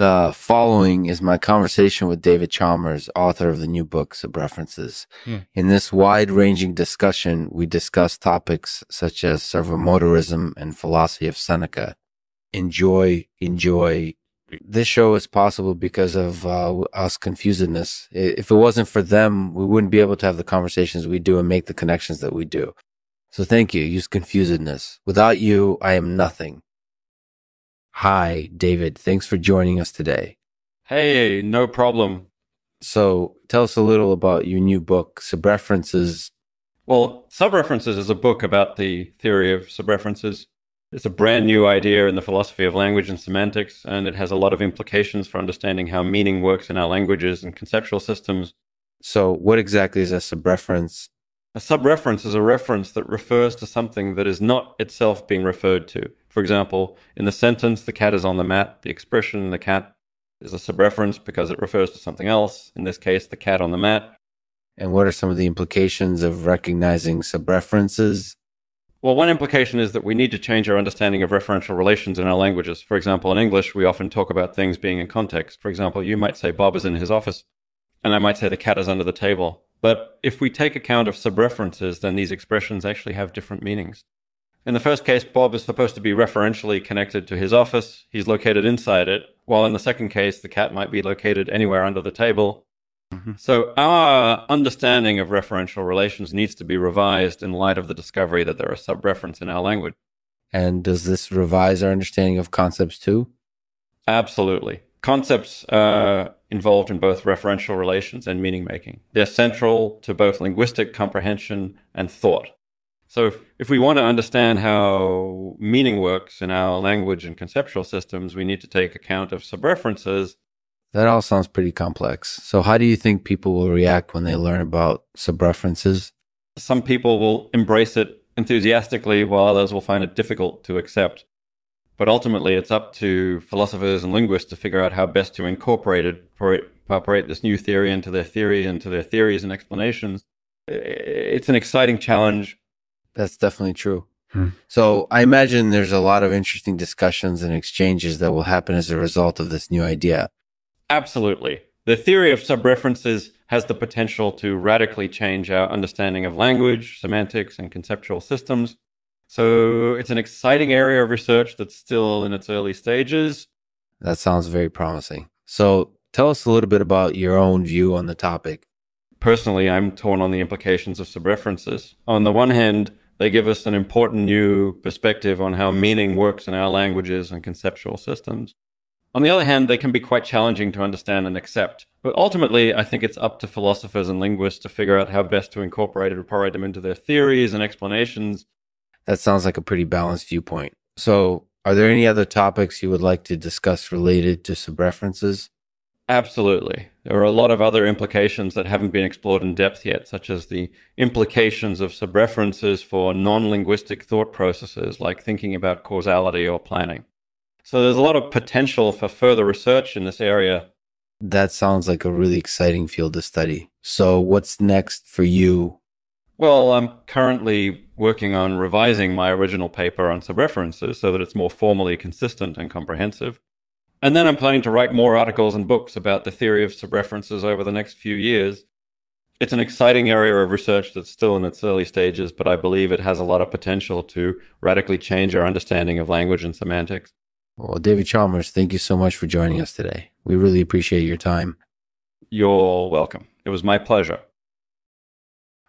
The following is my conversation with David Chalmers, author of the new book, Subreferences. In this wide-ranging discussion, we discuss topics such as servomotorism and philosophy of Seneca. Enjoy. This show is possible because of us confusedness. If it wasn't for them, we wouldn't be able to have the conversations we do and make the connections that we do. So thank you. Use confusedness. Without you, I am nothing. Hi, David. Thanks for joining us today. Hey, no problem. So tell us a little about your new book, Subreferences. Well, Subreferences is a book about the theory of subreferences. It's a brand new idea in the philosophy of language and semantics, and it has a lot of implications for understanding how meaning works in our languages and conceptual systems. So what exactly is a subreference? A subreference is a reference that refers to something that is not itself being referred to. For example, in the sentence, the cat is on the mat, the expression, the cat, is a subreference because it refers to something else. In this case, the cat on the mat. And what are some of the implications of recognizing subreferences? Well, one implication is that we need to change our understanding of referential relations in our languages. For example, in English, we often talk about things being in context. For example, you might say Bob is in his office, and I might say the cat is under the table. But if we take account of subreferences, then these expressions actually have different meanings. In the first case, Bob is supposed to be referentially connected to his office. He's located inside it, while in the second case, the cat might be located anywhere under the table. Mm-hmm. So our understanding of referential relations needs to be revised in light of the discovery that there are subreferences in our language. And does this revise our understanding of concepts too? Absolutely. Concepts are involved in both referential relations and meaning-making. They're central to both linguistic comprehension and thought. So if we want to understand how meaning works in our language and conceptual systems, we need to take account of subreferences. That all sounds pretty complex. So how do you think people will react when they learn about subreferences? Some people will embrace it enthusiastically, while others will find it difficult to accept. But ultimately, it's up to philosophers and linguists to figure out how best to incorporate this new theory into their theory and to their theories and explanations. It's an exciting challenge. That's definitely true. So I imagine there's a lot of interesting discussions and exchanges that will happen as a result of this new idea. Absolutely. The theory of subreferences has the potential to radically change our understanding of language, semantics, and conceptual systems. So it's an exciting area of research that's still in its early stages. That sounds very promising. So tell us a little bit about your own view on the topic. Personally, I'm torn on the implications of subreferences. On the one hand, they give us an important new perspective on how meaning works in our languages and conceptual systems. On the other hand, they can be quite challenging to understand and accept. But ultimately, I think it's up to philosophers and linguists to figure out how best to incorporate them into their theories and explanations. That sounds like a pretty balanced viewpoint. So are there any other topics you would like to discuss related to subreferences? Absolutely. There are a lot of other implications that haven't been explored in depth yet, such as the implications of subreferences for non-linguistic thought processes, like thinking about causality or planning. So there's a lot of potential for further research in this area. That sounds like a really exciting field to study. So what's next for you? Well, I'm currently working on revising my original paper on subreferences so that it's more formally consistent and comprehensive. And then I'm planning to write more articles and books about the theory of subreferences over the next few years. It's an exciting area of research that's still in its early stages, but I believe it has a lot of potential to radically change our understanding of language and semantics. Well, David Chalmers, thank you so much for joining us today. We really appreciate your time. You're welcome. It was my pleasure.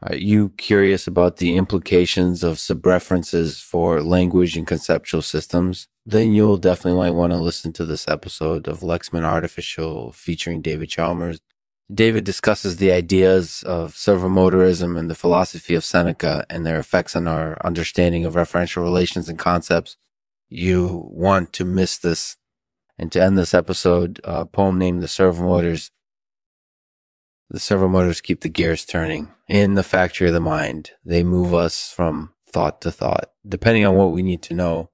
Are you curious about the implications of subreferences for language and conceptual systems? Then you'll definitely might want to listen to this episode of Lexman Artificial featuring David Chalmers. David discusses the ideas of servomotorism and the philosophy of Seneca and their effects on our understanding of referential relations and concepts. You want to miss this. And to end this episode, a poem named The Servomotors. The servomotors keep the gears turning in the factory of the mind. They move us from thought to thought, depending on what we need to know.